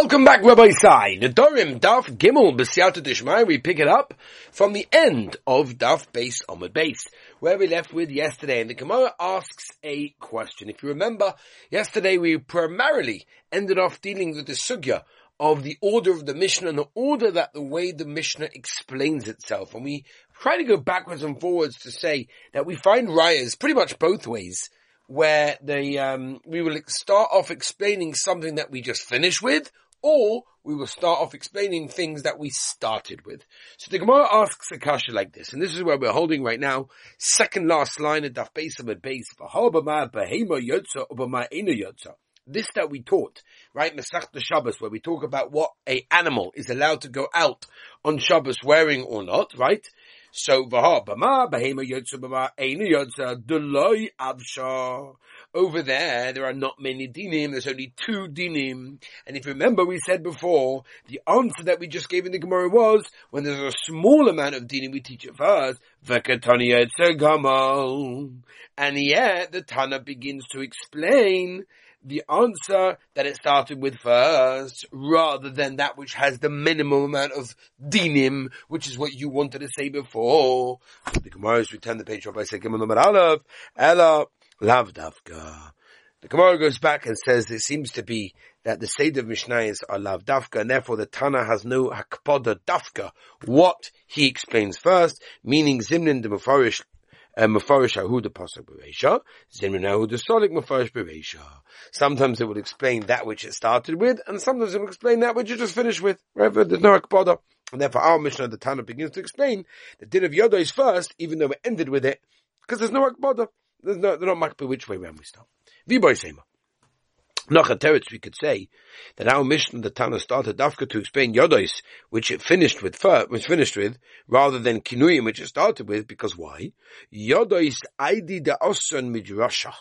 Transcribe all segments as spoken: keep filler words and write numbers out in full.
Welcome back, Rabbi Isai. Nedarim, Daf, Gimel, B'Syatta Dishmai. We pick it up from the end of Daf Beis, Amud Beis, where we left with yesterday. And the Gemara asks a question. If you remember, yesterday we primarily ended off dealing with the sugya of the order of the Mishnah and the order that the way the Mishnah explains itself. And we try to go backwards and forwards to say that we find rayas pretty much both ways, where they, um, we will start off explaining something that we just finished with, or we will start off explaining things that we started with. So the Gemara asks a kasha like this, and this is where we're holding right now. Second last line of Daf Beis Amud Beis, Bameh Behema Yotza, Bameh Yotza. This that we taught, right? Masechta Shabbos, where we talk about what a animal is allowed to go out on Shabbos wearing or not, right? So, Vaha Bama, Behema Yotza, Bama, Einu Yotza, Deloi Avsha. Over there, there are not many dinim, there's only two dinim. And if you remember, we said before, the answer that we just gave in the Gemara was, when there's a small amount of dinim, we teach it first. Vekatania Tsegamal. And yet, the Tana begins to explain the answer that it started with first, rather than that which has the minimum amount of dinim, which is what you wanted to say before. So the Gemara is returned the page up by saying, Ella, Lavdavka. The Gemara goes back and says it seems to be that the Seder of Mishnayos are Lavdavka, and therefore the Tana has no Hakpoda Davka. What he explains first, meaning Zimnin de Mufurish, Mufurish Ahu the Pasuk Beresha, Zimnin Ahu the Solik Mufurish Beresha. Sometimes it will explain that which it started with, and sometimes it will explain that which it just finished with. Wherever there's no Hakpoda. And therefore our Mishnah, the Tana, begins to explain the din of Yodos first, even though it ended with it, because there's no Hakpoda. There's no, they're not makpid which way round we start. V'boi Seima. Nachateretz, we could say that our Mishnah, the Tana, started Dafka to explain Yodos, which it finished with, was finished with, rather than Kinuyim, which it started with, because why? Yodos aidi da'osan midrasha.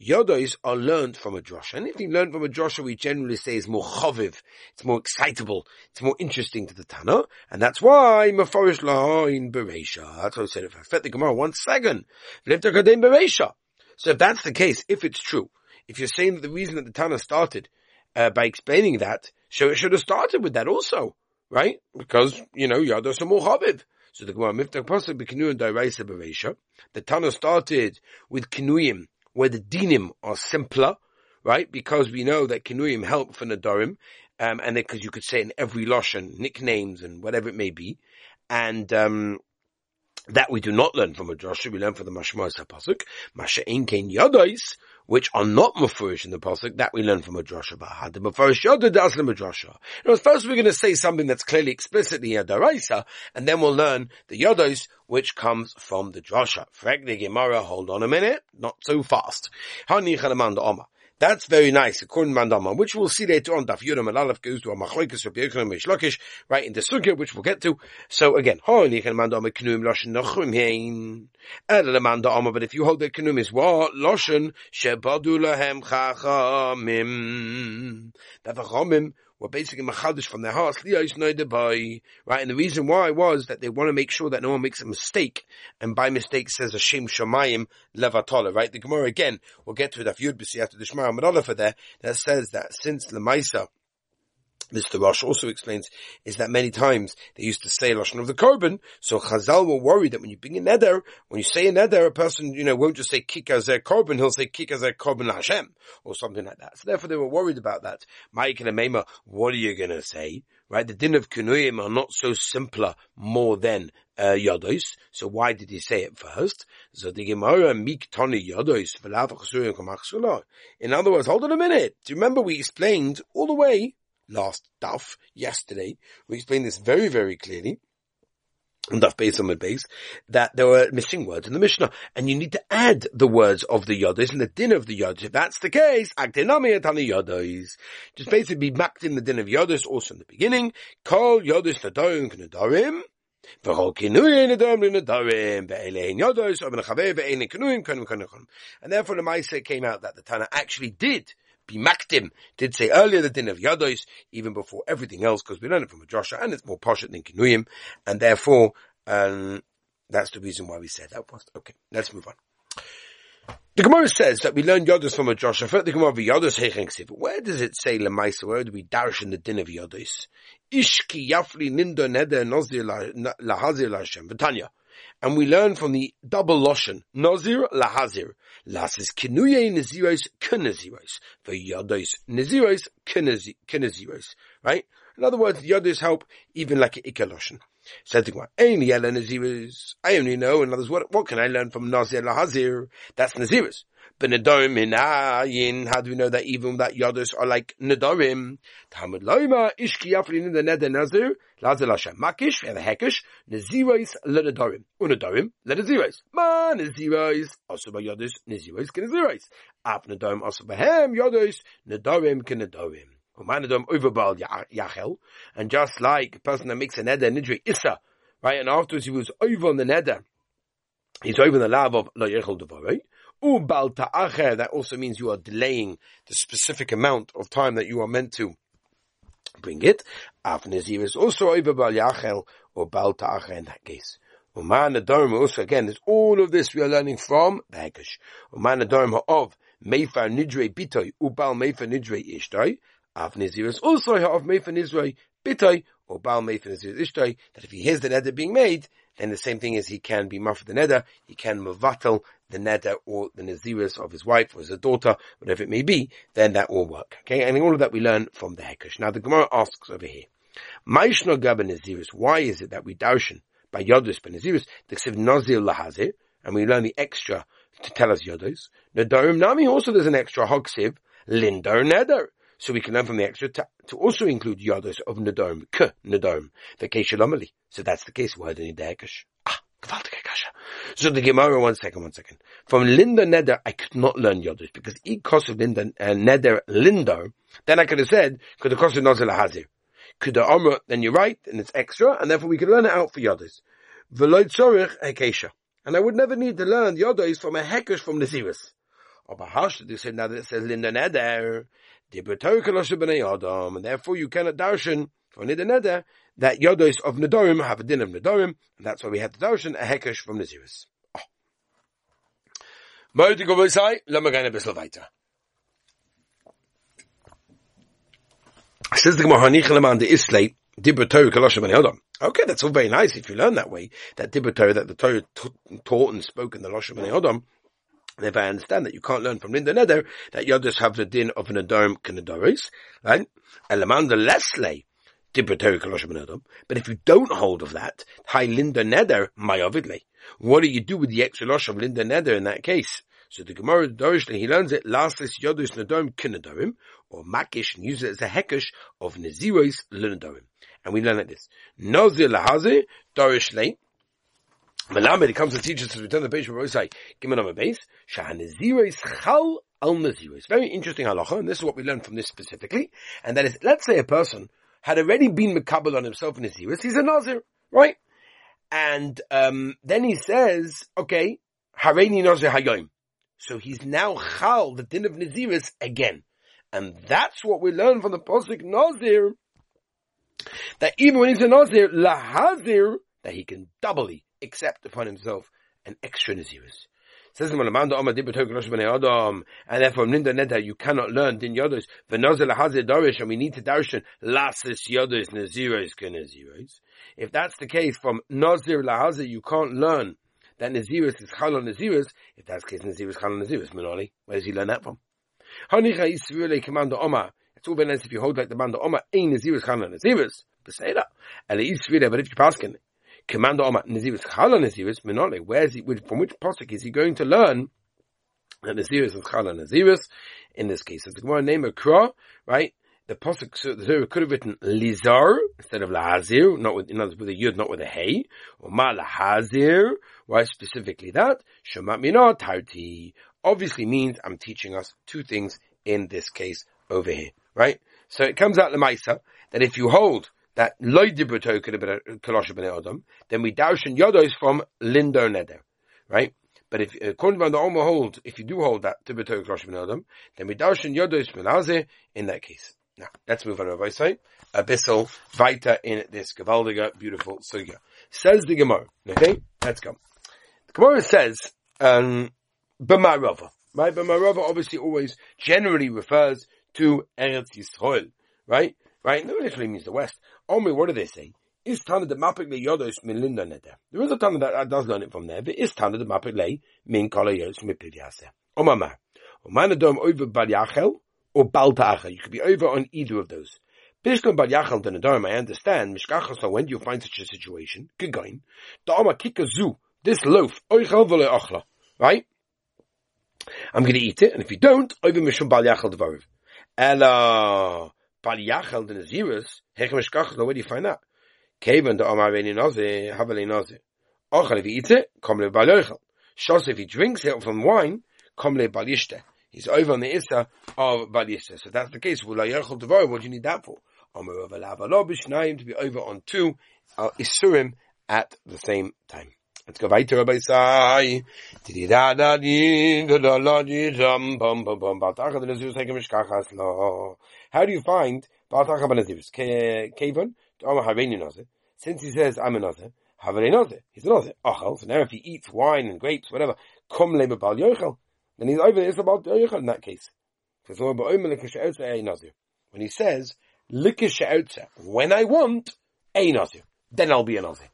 Yodos are learned from a Drasha. And if you learn from a Drasha, we generally say is more chaviv, it's more excitable, it's more interesting to the Tana, and that's why Meforish Lahain Beresha. That's what I said. If I fit the Gemara one second, Beresha. So if that's the case, if it's true, if you're saying that the reason that the Tana started uh, by explaining that, so it should have started with that also, right? Because, you know, Yodos are more chaviv. So the Gemara Miftach Pasuk B'Kinuyim D'Oraisa Beresha. The Tana started with Kinuyim, where the dinim are simpler, right? Because we know that Kinuyim help for Nedarim, um, and because you could say in every lashon, nicknames and whatever it may be, and um, that we do not learn from a Drasha, we learn from the Mashma'us HaPasuk, Masha Ein Kein Yodos, which are not Mufurish in the Pasuk, that we learn from a Drasha, but had the Mufurish Yodos Aslam a Drasha. Now, first we're going to say something that's clearly explicitly a D'Oraisa, and then we'll learn the Yodos, which comes from the Drasha. Frag the Gemara, hold on a minute, not so fast. That's very nice, according to Rambam, which we'll see later on. Daf Yudam and Aleph goes to a Machlokas Rabbi Yochanan and Reish Lakish, right, in the sugya, which we'll get to. So again, but if you hold that Kinuyim is what? Loshen shebadu lahem chachamim. That the chachamim were basically machadish from their hearts, right? And the reason why was that they want to make sure that no one makes a mistake, and by mistake says a shem shamayim levatola, right? The Gemara again, we'll get to it after Yud B'Syatta Dishmai Amadala for there, that says that since Lemaisa, this the Rosh also explains, is that many times they used to say Lashon of the Korban, so Chazal were worried that when you bring a Neder, when you say a Neder, a person, you know, won't just say Kik Azer Korban, he'll say Kik Azer Korban Hashem, or something like that. So therefore they were worried about that. Ma'ik and Amema, what are you going to say? Right, the din of Kinuyim are not so simpler more than uh, Yodos. So why did he say it first? So the Gemara mik tani Yodos v'lav chasurim kamachsulah. In other words, hold on a minute. Do you remember we explained all the way last daf, yesterday, we explained this very, very clearly, on Daf Beis Amud Beis, that there were missing words in the Mishnah, and you need to add the words of the Yodos and the din of the Yodos. If that's the case, Akdenami Atani Yodos. Just basically be macked in the din of Yodos, also in the beginning, Kol Yodos Nedarim K'Nedarim, and therefore the Maaseh came out that the Tana actually did be maktim, did say earlier the din of Yodos, even before everything else, because we learn it from a Drasha, and it's more posh than Kinuyim, and therefore, um, that's the reason why we said that was. Okay, let's move on. The Gemara says that we learn Yodos from a Josha. The Gemara of Yodos Hechengsiv. Where does it say Lemaisa? Where do we darish in the din of Yodos? Ishki Yafli Nindo Neder Nazir Lahazir Lashem V'Tanya. And we learn from the double Loshen Nazir Lahazir. Las is Kinuyim Naziris K'Naziris V'Yodos Naziris K'Naziris. Right? In other words, Yodos help even like an Ikka Loshen. Said the Gemara, I only know, in others, what, what can I learn from Nazir Lahazir? That's Naziris. But Nedarim in Ayin, how do we know that even that Yodos are like Nedarim? Talmud Loima, Ishki Yaflin in the Neder Nazir, Lazir Lashem Makish, we have a Hekesh, Naziris le Nedarim, Unedarim le Naziris. Ma Naziris, also by Yodos, Naziris can Naziris. Af Nedarim also by Hem, Yodos, Nedarim can Nedarim. Over Bal Yachal, and just like a person that makes a neder nidri Issa, right, and afterwards he was over on the neder, he's over the lab of Bal Yachal, right? U Baltachel, that also means you are delaying the specific amount of time that you are meant to bring it. Af Nazir is also over Bal Yachal or Baltachel in that case. Uman Adorim also again is all of this we are learning from the Hekesh. Uman Adorim of Meifa Nidre Bitoi Ubal Meifa Nidre Ishtoi. Av Naziris also of Meifan Israel Bitoi or Baal Meifan Israel Ishtoi, that if he hears the neder being made, then the same thing is he can be mafed the neder, he can mavatel the neder or the Naziris of his wife or his daughter, whatever it may be, then that will work. Okay, and all of that we learn from the Hekesh. Now the Gemara asks over here, Maishno Gaben Naziris, why is it that we darshan by Yodos ben Naziris, the Ksiv Nazir Lahazir, and we learn the extra to tell us Yodos? Nedarim Nami also there's an extra Hogsiv Lindor Neder. So we can learn from the extra to, to also include Yodos of Nedarim, K, Nedarim, the Keshe Lomeli. So that's the case. Why do you need the Hekesh? Ah, Gvaltike Kasha. So the Gemara, one second, one second. From Linda Neder, I could not learn Yodos, because because of Linda uh, Neder, Lindo, then I could have said, could the cost of Nazir Lahazir. Could the Amra, then you're right, and it's extra, and therefore we could learn it out for Yodos. Veloid Sorich, Hekesha. And I would never need to learn Yodos from a Hekesh from Naziris. Or Bahash, they said, now that it says Linda Neder, and therefore you cannot darshan for Nida Neder that Yodos of Nedarim have a din of Nedarim, and that's why we have to darshan a Hekesh from Naziris. Oh. Says the Gemara, okay, that's all very nice if you learn that way, that Dibur Torah, that the Torah taught and spoken the Loshem B'nei Adam. And if I understand that you can't learn from Linda Neder that Yodos have the din of Nedarim K'Nedaris, right? Elamanda Lesley, Dibur Torah K'Loshim B'Nadam. But if you don't hold of that, Hi Linda Neder, Mayavidley. What do you do with the extra losh of Linda Neder in that case? So the Gemara Dorishly, he learns it, Laslis Yodos Nedarim K'Nedarim, or Makish, and use it as a Hekesh of Naziris L'Nedarim. And we learn like this. Nazir Lahazir, Dorishly, Malamed, it comes to teach us to return the page where we say, Gimel on the base, Shahan Naziris Chal Al Naziris. Very interesting halacha, and this is what we learned from this specifically. And that is, let's say a person had already been Mekabel on himself in Naziris, he's a Nazir, right? And, um, then he says, okay, Hareini Nazir Hayoim. So he's now Chal, the din of Naziris, again. And that's what we learn from the Pasuk Nazir, that even when he's a Nazir, Lahazir, that he can doubly accept upon himself an extra Naziris. Says the Malamanda Omar Dibur Torah K'Loshim B'nei Adam, and therefore Linda Neder you cannot learn Din Yodos V'Nazir Lahazir Dorish, and we need to darshan Lasis Yodos Naziris K'Naziris. If that's the case from Nazir Lahazir you can't learn that Naziris is Chal on Naziris. If that's the case Naziris Chal on Naziris, Manoli, where does he learn that from? Hanicha Yisraeli Commander Omar. It's all been nice if you hold like the Manda Omar Ein Naziris Chal on Naziris. B'Syatta Dishmai. But if you pass him. Commander Omar, Naziris Chala Naziris, Minole, where is he, from which pasuk is he going to learn that Naziris is Chala Naziris? In this case, it's the Gemara name of Kra, right? The pasuk, so the Torah could have written Lizar instead of Lahazir, not with, in other words, with a Yud, not with a Hey, or Ma Lahazir, right? Specifically that, Shemat Minah Tarti, obviously means I'm teaching us two things in this case over here, right? So it comes out Lemaisa that if you hold that loy dibur Torah K'Loshim B'nei Adam, then we darshan Yodos from Lindo Neder, right? But if according to the Omar hold, if you do hold that dibur Torah K'Loshim B'nei Adam, then we darshan Yodos from Lahazir in that case. Now let's move on to Avosai a bissel weiter in this gewaldiger beautiful sugya. Says the Gemara. Okay, let's go. The Gemara says um, Bamarova. Right? Bamarova obviously always generally refers to Eretz Yisrael. Right? Right? No, it literally means the West. Only, what do they say? Is Tana the Mapik Le Yodos Min Linda Neder. There is a Tana that does learn it from there, but is Tana the Mapik Le Min Kala Yodos Min Pivyase. Omama. Omanadom over Balyachel or Baltachel. You could be over on either of those. Bishkan Balyachel and Nedarim, I understand. Mishkachasa, when do you find such a situation? Kigain. Da'ama Kikazu. This loaf. Oichel Vole Ochla. Right? I'm going to eat it, and if you don't, over Mishum Balyachel Devarev. Ella Balyachel the Naziris. Hekmishkachasa, where do you find that? Kaven the Omareni Nazir, Havale Nazir. Ochel, if he eats it, Komle Bal Yachal. Shos, if he drinks it from wine, Komle Bal Yisteh. He's over on the Issa of Bal Yisteh. So that's the case. Well, Layachal Devarev, what do you need that for? Omarov Alavalo Bishnaim, to be over on two uh, Isurim at the same time. Let's go weiter, Rabbi Sai. Da da di da da da di dum bum bum bum. Baltachel the Naziris Hekmishkachas lo. How do you find Baltachel the Naziris? Kaven. Since he says, I'm a Nazir, have a Nazir. He's a Nazir. Achel, so now if he eats wine and grapes, whatever, come leba Bal Yachal, then he's over, it's about Bal Yachal in that case. When he says, when I want, a Nazir, then I'll be a Nazir.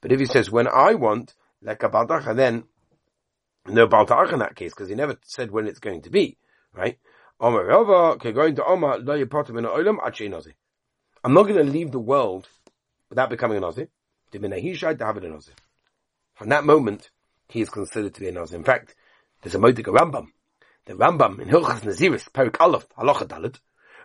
But if he says, when I want, like a Baltacha, then no Baltacha in that case, because he never said when it's going to be, right? I'm not going to leave the world without becoming a Nazir. From that moment, he is considered to be a Nazir. In fact, there's a Modik Rambam. The Rambam in Hilchas Naziris, Perik Aleph, Halacha Daled,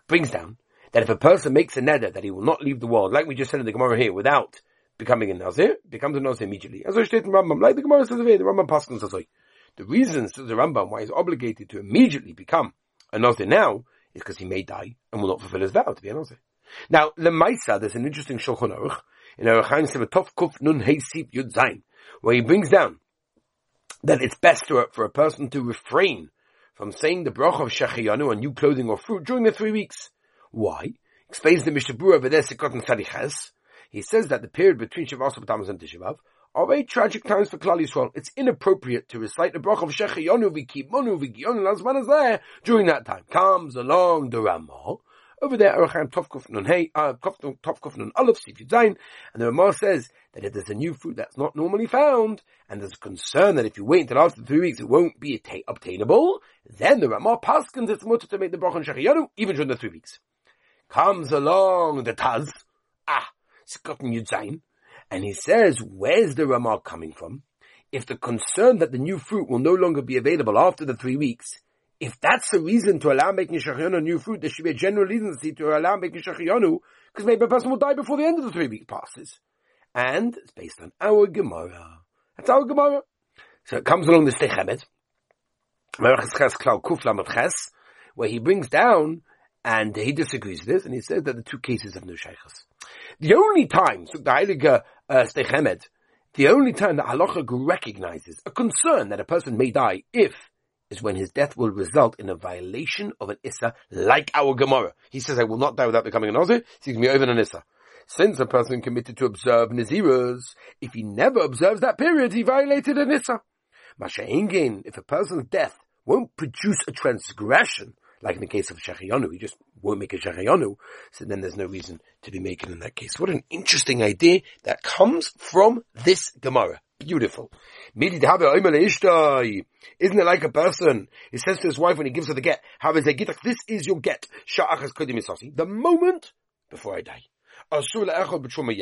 brings down that if a person makes a neder that he will not leave the world, like we just said in the Gemara here, without becoming a Nazir, becomes a Nazir immediately. As I stated in Rambam, like the Gemara says here, the Rambam Pasuk says, the reason, says the Rambam, why he's obligated to immediately become a Nazir now is because he may die and will not fulfill his vow to be a Nazir. Now, Lemaisa, there's an interesting Shulchan Aruch in Aruch Haim Sevatov Kuf Nun Heisip Yud Zayin, where he brings down that it's best for a person to refrain from saying the bracha of Shehechiyanu on new clothing or fruit during the three weeks. Why? Explains the Mishnah Berurah over there, Sikot and Sadiches. He says that the period between Shavuos B'Tammuz and Tisha B'Av are very tragic times for Klal Yisrael. It's inappropriate to recite the bracha of Shehechiyanu v'kimonu v'gionu l'azman hazeh during that time. Comes along the Ramah. Over there, Arachim Tovkuf Nun Hey, Tovkuf Nun Aleph, Sif Zayin, and the Ramah says that if there's a new fruit that's not normally found, and there's a concern that if you wait until after three weeks it won't be atta- obtainable, then the Ramah paskins it's mutter to make the bracha on Shehechiyanu even during the three weeks. Comes along the Taz, ah, Sikot Yud Zayin, and he says, where's the Ramah coming from? If the concern that the new fruit will no longer be available after the three weeks, if that's the reason to allow making Shehechiyanu new fruit, there should be a general reason to allow making Shehechiyanu, because maybe a person will die before the end of the three week passes. And it's based on our Gemara. That's our Gemara. So it comes along the Stechemet, where he brings down, and he disagrees with this, and he says that the two cases have no Sheikhs. The only time, so the Heiliger Stechemet, the only time that Halacha recognizes a concern that a person may die if is when his death will result in a violation of an Issa, like our Gemara. He says, I will not die without becoming a Nazir, so he can be over an Issa. Since a person committed to observe Naziras, if he never observes that period, he violated an Issa. Masha'engin, if a person's death won't produce a transgression, like in the case of Shehechiyanu, he just won't make a Shehechiyanu, so then there's no reason to be making in that case. What an interesting idea that comes from this Gemara. Beautiful. Isn't it like a person? He says to his wife when he gives her the get, this is your get. The moment before I die.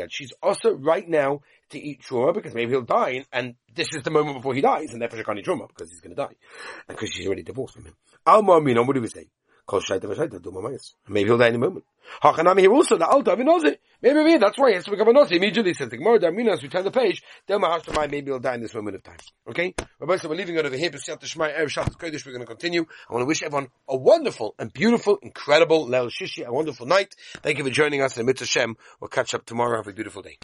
She's also right now to eat truma because maybe he'll die, and this is the moment before he dies, and therefore she can't eat truma because he's going to die. And because she's already divorced from him. What do we say? Maybe he'll die in a moment. Maybe maybe that's why he has to become a Nazi immediately. Says the Gemara, as we turn the page, maybe he'll die in this moment of time. Okay? Rabbi, so we're leaving it over here. B'Syatta Dishmai, Erev Shabbos Kodesh. We're going to continue. I want to wish everyone a wonderful and beautiful, incredible Leil Shishi, a wonderful night. Thank you for joining us in the Mitzvah Shem. We'll catch up tomorrow. Have a beautiful day.